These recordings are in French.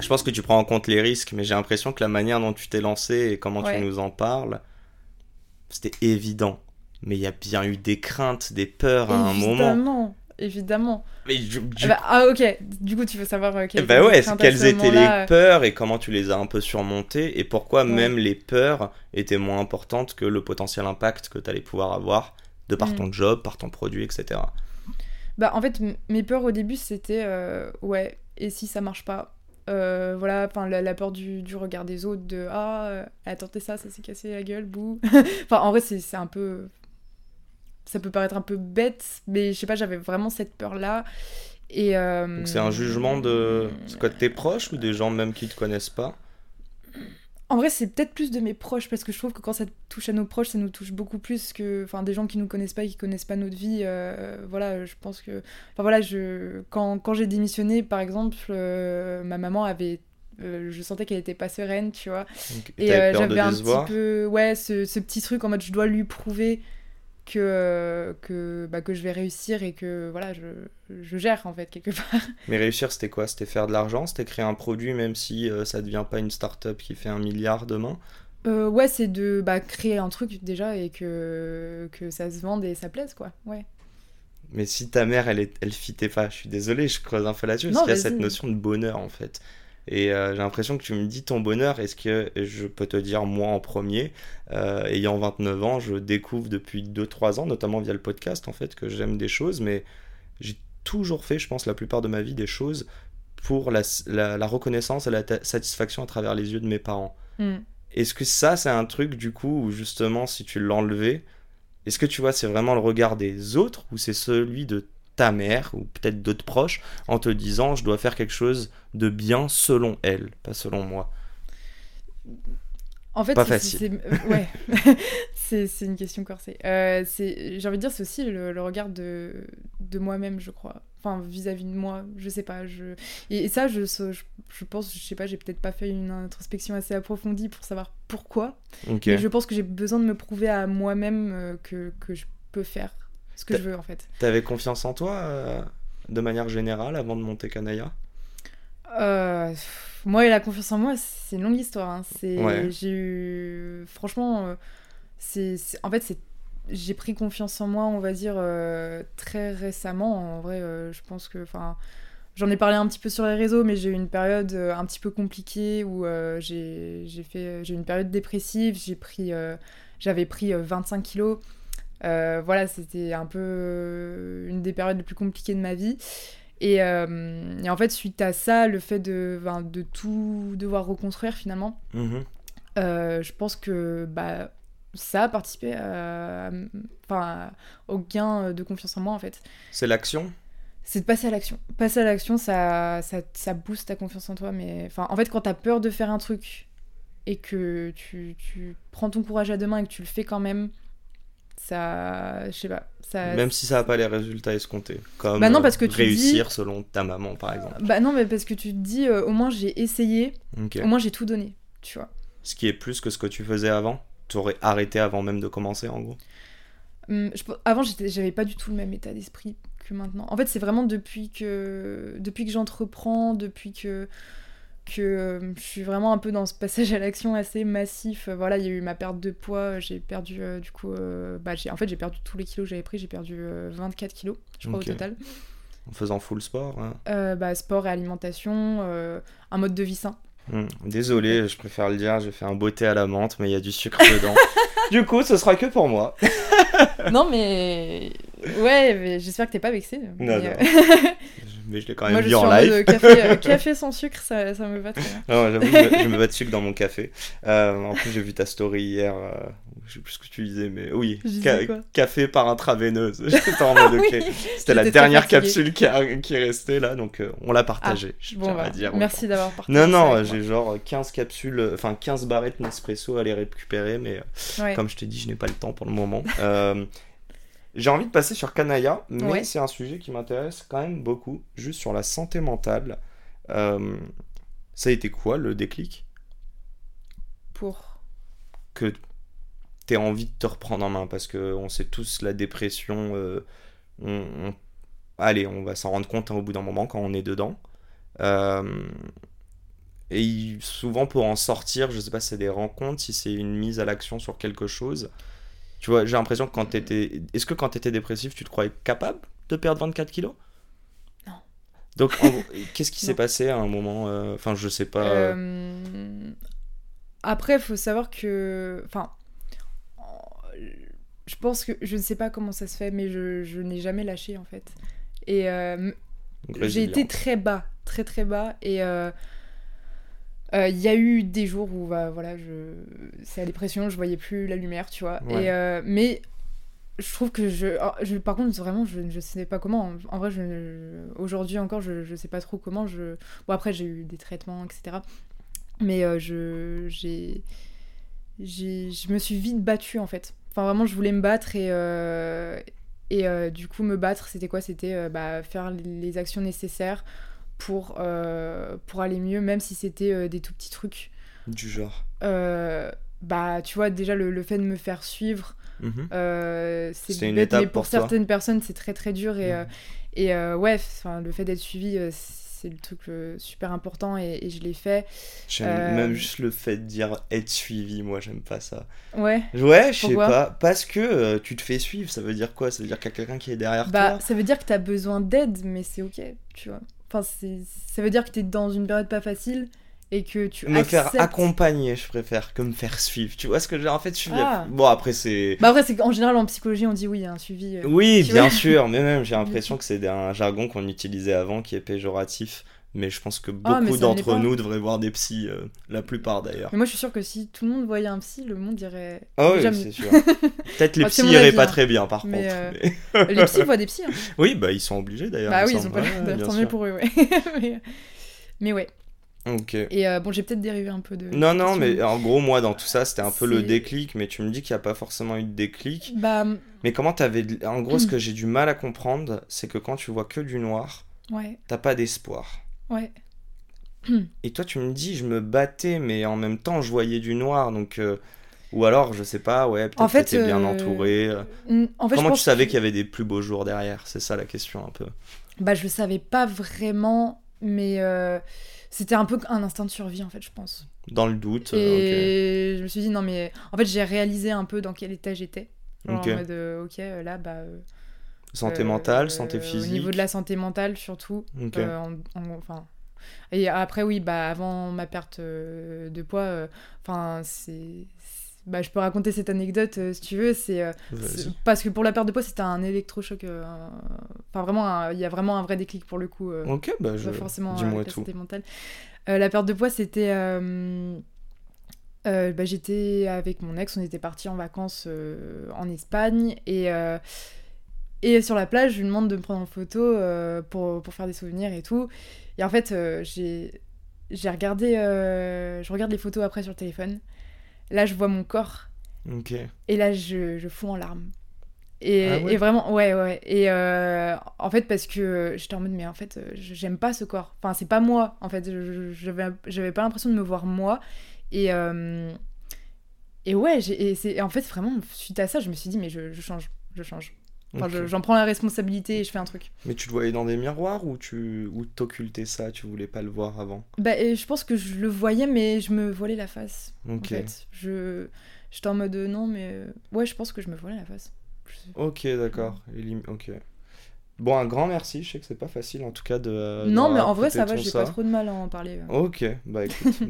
Je pense que tu prends en compte les risques, mais j'ai l'impression que la manière dont tu t'es lancé et comment tu nous en parles, c'était évident. Mais il y a bien eu des craintes, des peurs à un moment. Évidemment. Mais du coup, tu veux savoir quelles étaient les peurs et comment tu les as un peu surmontées et pourquoi même les peurs étaient moins importantes que le potentiel impact que tu allais pouvoir avoir de par ton job, par ton produit, etc. Bah, en fait, mes peurs au début, c'était et si ça marche pas ? La peur du regard des autres, de elle a tenté ça s'est cassé la gueule, bouh. Enfin, en vrai, c'est un peu. Ça peut paraître un peu bête, mais je sais pas, j'avais vraiment cette peur-là. Et donc c'est un jugement de tes proches ou des gens même qui te connaissent pas ? En vrai, c'est peut-être plus de mes proches, parce que je trouve que quand ça touche à nos proches, ça nous touche beaucoup plus que des gens qui nous connaissent pas et qui connaissent pas notre vie. Je pense que... Quand j'ai démissionné, par exemple, ma maman avait... je sentais qu'elle était pas sereine, tu vois. Donc, et j'avais un petit peu... Ouais, ce petit truc en mode je dois lui prouver... que je vais réussir et que je gère en fait quelque part. Mais réussir, c'était quoi ? C'était faire de l'argent ? C'était créer un produit même si ça devient pas une start-up qui fait 1 milliard demain ? C'est de créer un truc déjà et que ça se vende et ça plaise quoi, ouais. Mais si ta mère elle fitait pas, je suis désolé, je creuse un peu là-dessus parce qu'il y a cette notion de bonheur en fait. Et j'ai l'impression que tu me dis ton bonheur, est-ce que je peux te dire moi en premier, ayant 29 ans, je découvre depuis 2-3 ans, notamment via le podcast en fait, que j'aime des choses, mais j'ai toujours fait, je pense, la plupart de ma vie des choses pour la reconnaissance et la satisfaction à travers les yeux de mes parents. Est-ce que ça c'est un truc du coup où justement si tu l'enlevais, est-ce que tu vois c'est vraiment le regard des autres ou c'est celui de ta mère ou peut-être d'autres proches en te disant je dois faire quelque chose de bien selon elle, pas selon moi. En fait, pas facile. C'est une question corsée. J'ai envie de dire c'est aussi le regard de moi-même, je crois. Enfin, vis-à-vis de moi, je sais pas. Et ça, je pense, je sais pas, j'ai peut-être pas fait une introspection assez approfondie pour savoir pourquoi. Okay. Mais je pense que j'ai besoin de me prouver à moi-même que je peux faire ce que je veux en fait. T'avais confiance en toi de manière générale avant de monter Kanaya ? Moi et la confiance en moi, c'est une longue histoire. Hein. J'ai eu... Franchement, j'ai pris confiance en moi, on va dire, très récemment. En vrai, je pense que... J'en ai parlé un petit peu sur les réseaux, mais j'ai eu une période un petit peu compliquée où j'ai eu une période dépressive. J'avais pris 25 kilos. C'était un peu une des périodes les plus compliquées de ma vie et en fait suite à ça le fait de tout devoir reconstruire finalement je pense que ça a participé au gain de confiance en moi en fait. C'est l'action ? C'est de passer à l'action. Passer à l'action ça booste ta confiance en toi mais en fait quand t'as peur de faire un truc et que tu prends ton courage à deux mains et que tu le fais quand même ça, je sais pas, ça... Même si ça n'a pas les résultats escomptés, comme parce que réussir dis... selon ta maman, par exemple. Bah non, mais parce que tu te dis, au moins j'ai essayé, okay. Au moins j'ai tout donné, tu vois. Ce qui est plus que ce que tu faisais avant. Tu aurais arrêté avant même de commencer, en gros. Avant, j'avais pas du tout le même état d'esprit que maintenant. En fait, c'est vraiment depuis que j'entreprends, depuis que je suis vraiment un peu dans ce passage à l'action assez massif. Il y a eu ma perte de poids, j'ai perdu j'ai perdu tous les kilos que j'avais pris, j'ai perdu 24 kilos je crois au total. En faisant full sport hein. Sport et alimentation, un mode de vie sain. Désolé, je préfère le dire, j'ai fait un beau thé à la menthe mais il y a du sucre dedans. Du coup, ce sera que pour moi. Non mais... Ouais, mais j'espère que t'es pas vexée. Non. Mais je l'ai quand même vu en live. Moi, je suis en mode café sans sucre, ça me va très bien. Non, j'avoue, je me bats de sucre dans mon café. En plus, j'ai vu ta story hier je sais plus ce que tu disais, mais oui, café par intraveineuse. J'étais en mode, ok, c'était la dernière capsule qui est restée là, donc on l'a partagée. Dire, merci d'avoir partagé. Non, j'ai genre 15 capsules, enfin 15 barrettes Nespresso à les récupérer, mais comme je t'ai dit, je n'ai pas le temps pour le moment. J'ai envie de passer sur Kanaya, mais c'est un sujet qui m'intéresse quand même beaucoup, juste sur la santé mentale. Ça a été quoi le déclic pour que t'aies envie de te reprendre en main, parce que on sait tous la dépression, allez, on va s'en rendre compte au bout d'un moment quand on est dedans, et souvent pour en sortir, je sais pas si c'est des rencontres, si c'est une mise à l'action sur quelque chose, tu vois. J'ai l'impression que est-ce que quand t'étais dépressif, tu te croyais capable de perdre 24 kilos? Donc, qu'est-ce qui s'est passé à un moment, enfin, je sais pas... Après, il faut savoir que... Enfin, je pense que... Je ne sais pas comment ça se fait, mais je n'ai jamais lâché, en fait. Et j'ai été très bas, très très bas. Et il y a eu des jours où, voilà, c'est la dépression, je voyais plus la lumière, tu vois. Ouais. Et, mais... Je trouve que par contre, vraiment, je sais pas comment. En vrai, aujourd'hui encore, je sais pas trop comment. Bon, après, j'ai eu des traitements, etc. Mais je me suis vite battue, en fait. Enfin, vraiment, je voulais me battre. Et du coup, me battre, c'était quoi ? C'était faire les actions nécessaires pour aller mieux, même si c'était des tout petits trucs. Du genre tu vois, déjà, le fait de me faire suivre... c'est une bête, mais pour certaines personnes c'est très très dur, et le fait d'être suivi, c'est le truc super important, et je l'ai fait. J'aime même juste le fait de dire être suivi, moi j'aime pas ça. Ouais, je sais pas, parce que tu te fais suivre, ça veut dire quoi? Ça veut dire qu'il y a quelqu'un qui est derrière toi. Ça veut dire que t'as besoin d'aide, mais c'est ok, tu vois. Enfin, ça veut dire que t'es dans une période pas facile. Et que tu me acceptes... faire accompagner, je préfère, que me faire suivre. Tu vois ce que j'ai en fait, suivi. Bon, après c'est... après c'est en général en psychologie on dit oui, il y a un suivi. Oui, bien sûr, mais même j'ai l'impression que c'est un jargon qu'on utilisait avant qui est péjoratif, mais je pense que beaucoup d'entre nous devraient voir des psys, la plupart d'ailleurs. Mais moi je suis sûre que si tout le monde voyait un psy, le monde dirait... Ah oui, c'est sûr. Peut-être les psys iraient pas très bien par contre. Mais... les psys voient des psys. Hein. Oui, bah ils sont obligés d'ailleurs. Bah oui, ils ont pas l'air pour eux, mais ouais. Ok. Et bon, j'ai peut-être dérivé un peu de... Non, mais en gros, moi, dans tout ça, c'était un peu le déclic, mais tu me dis qu'il n'y a pas forcément eu de déclic. Mais comment t'avais... En gros, ce que j'ai du mal à comprendre, c'est que quand tu vois que du noir, t'as pas d'espoir. Et toi, tu me dis, je me battais, mais en même temps, je voyais du noir, donc... Ou alors, je sais pas, peut-être que t'étais bien entouré. En fait, comment tu savais qu'il y avait des plus beaux jours derrière? C'est ça la question, un peu. Je le savais pas vraiment, mais... C'était un peu un instinct de survie, en fait, je pense. Dans le doute. Et je me suis dit, non, mais... En fait, j'ai réalisé un peu dans quel état j'étais. Genre en mode, là, santé mentale, santé physique. Au niveau de la santé mentale, surtout. Enfin... Et après, avant ma perte de poids, enfin, je peux raconter cette anecdote, si tu veux. Parce que pour la perte de poids, c'était un électrochoc. Enfin, vraiment, il y a vraiment un vrai déclic pour le coup. Forcément, dis-moi tout. Santé mentale. La perte de poids, c'était... j'étais avec mon ex, on était partis en vacances en Espagne. Et sur la plage, je lui demande de me prendre en photo pour faire des souvenirs et tout. Et en fait, j'ai regardé... je regarde les photos après sur le téléphone. Là, je vois mon corps. Et là, je fous en larmes. Et vraiment, ouais. Et en fait, parce que j'étais en mode, mais en fait, j'aime pas ce corps. Enfin, c'est pas moi, en fait. J'avais pas l'impression de me voir moi. Et en fait, vraiment, suite à ça, je me suis dit, mais je change. Enfin, j'en prends la responsabilité et je fais un truc. Mais tu le voyais dans des miroirs ou t'occultais ça, tu voulais pas le voir avant? Je pense que je le voyais, mais je me voilais la face. En fait, j'étais en mode non, mais ouais, je pense que je me voilais la face. D'accord. Bon, un grand merci. Je sais que c'est pas facile, en tout cas, de... Non, mais en vrai, ça va, j'ai pas trop de mal à en parler. Écoute,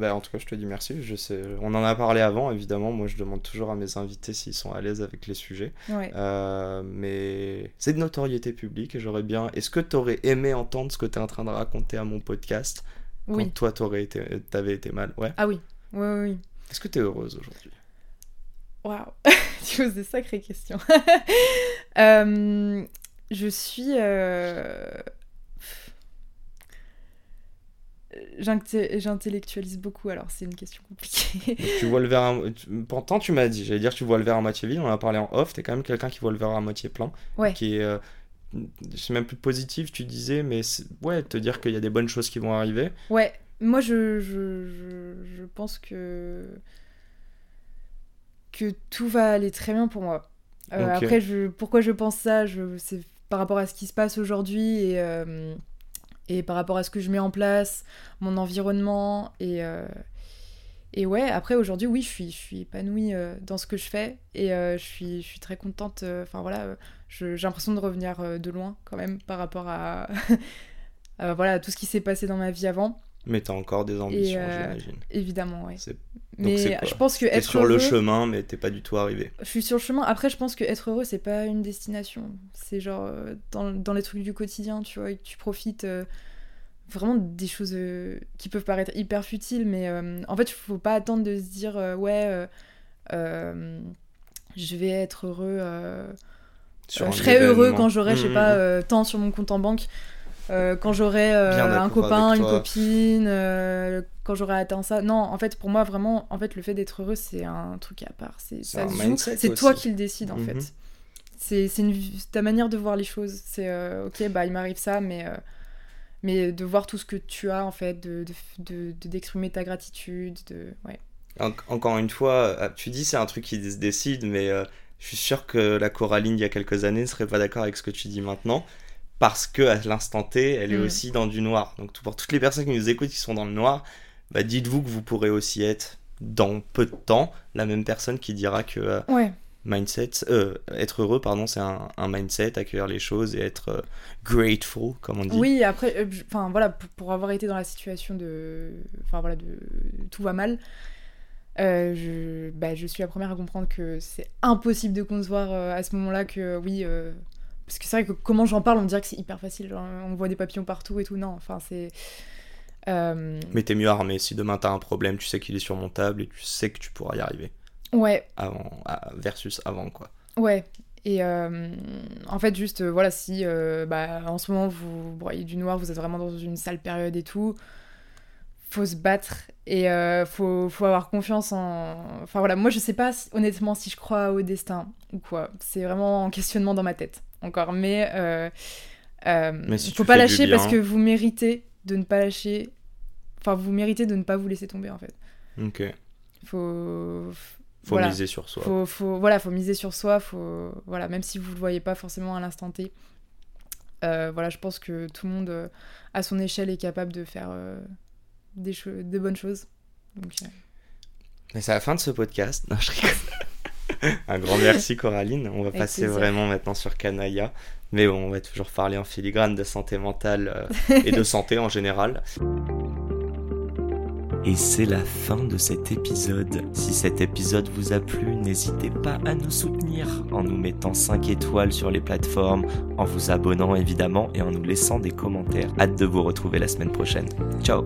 en tout cas, je te dis merci. Je sais, on en a parlé avant, évidemment. Moi, je demande toujours à mes invités s'ils sont à l'aise avec les sujets. Mais c'est de notoriété publique et j'aurais bien... Est-ce que t'aurais aimé entendre ce que t'es en train de raconter à mon podcast quand toi, t'avais été mal? Ah oui. Est-ce que t'es heureuse aujourd'hui? Waouh, tu poses des sacrées questions. Je suis... J'intellectualise beaucoup, alors c'est une question compliquée. Tu vois le verre à... Pourtant, tu m'as dit, j'allais dire tu vois le verre à moitié vide, on en a parlé en off, t'es quand même quelqu'un qui voit le verre à moitié plein. Ouais. Qui est... c'est même plus positif, tu disais, mais c'est... ouais, te dire qu'il y a des bonnes choses qui vont arriver. Ouais, moi je pense que tout va aller très bien pour moi. Okay. Après, pourquoi je pense ça, c'est par rapport à ce qui se passe aujourd'hui et par rapport à ce que je mets en place, mon environnement et ouais, après aujourd'hui, oui, je suis épanouie dans ce que je fais et je suis très contente, enfin voilà, j'ai l'impression de revenir de loin quand même par rapport à voilà, tout ce qui s'est passé dans ma vie avant. Mais t'as encore des ambitions, j'imagine. Évidemment, ouais. Donc mais je pense que être heureux... T'es sur le chemin, mais t'es pas du tout arrivé. Je suis sur le chemin. Après, je pense que être heureux, c'est pas une destination. C'est genre dans les trucs du quotidien, tu vois, et que tu profites vraiment des choses qui peuvent paraître hyper futiles, mais en fait, faut pas attendre de se dire je vais être heureux. Je serai heureux quand j'aurai, je sais pas, tant sur mon compte en banque. Quand j'aurai un copain, une copine, quand j'aurai atteint ça. Non, en fait, pour moi, vraiment, en fait, le fait d'être heureux, c'est un truc à part. C'est toi qui le décides, en fait. C'est ta manière de voir les choses. C'est, ok, bah, il m'arrive ça, mais de voir tout ce que tu as, en fait, d'exprimer ta gratitude. Ouais. Encore une fois, tu dis c'est un truc qui se décide, mais je suis sûr que la Coraline, il y a quelques années, ne serait pas d'accord avec ce que tu dis maintenant. Parce qu'à l'instant T, elle est aussi dans du noir. Donc pour toutes les personnes qui nous écoutent qui sont dans le noir, bah dites-vous que vous pourrez aussi être, dans peu de temps, la même personne qui dira que être heureux, pardon, c'est un mindset, accueillir les choses et être grateful, comme on dit. Oui, après, voilà, pour avoir été dans la situation de... Enfin voilà, de tout va mal... je suis la première à comprendre que c'est impossible de concevoir à ce moment-là que oui... Parce que c'est vrai que comment j'en parle, on dirait que c'est hyper facile, genre, on voit des papillons partout et tout, non, enfin c'est... Mais t'es mieux armé, si demain t'as un problème, tu sais qu'il est surmontable et tu sais que tu pourras y arriver. Ouais. Versus avant, quoi. Ouais, et en fait juste, voilà, si en ce moment vous broyez du noir, vous êtes vraiment dans une sale période et tout, faut se battre et faut avoir confiance en... Enfin voilà, moi je sais pas, honnêtement, si je crois au destin ou quoi, c'est vraiment un questionnement dans ma tête. Encore, mais si faut pas lâcher parce que vous méritez de ne pas lâcher, enfin vous méritez de ne pas vous laisser tomber en fait. Ok. Faut miser sur soi. Faut miser sur soi, voilà, même si vous le voyez pas forcément à l'instant T. Voilà, je pense que tout le monde à son échelle est capable de faire des bonnes choses. Donc, Mais c'est la fin de ce podcast. Non, je rigole. Un grand merci Coraline, on va avec passer plaisir. Vraiment maintenant sur Kanaya, mais bon, on va toujours parler en filigrane de santé mentale et de santé en général. Et c'est la fin de cet épisode. Si cet épisode vous a plu, n'hésitez pas à nous soutenir en nous mettant 5 étoiles sur les plateformes, en vous abonnant évidemment et en nous laissant des commentaires. Hâte de vous retrouver la semaine prochaine. Ciao!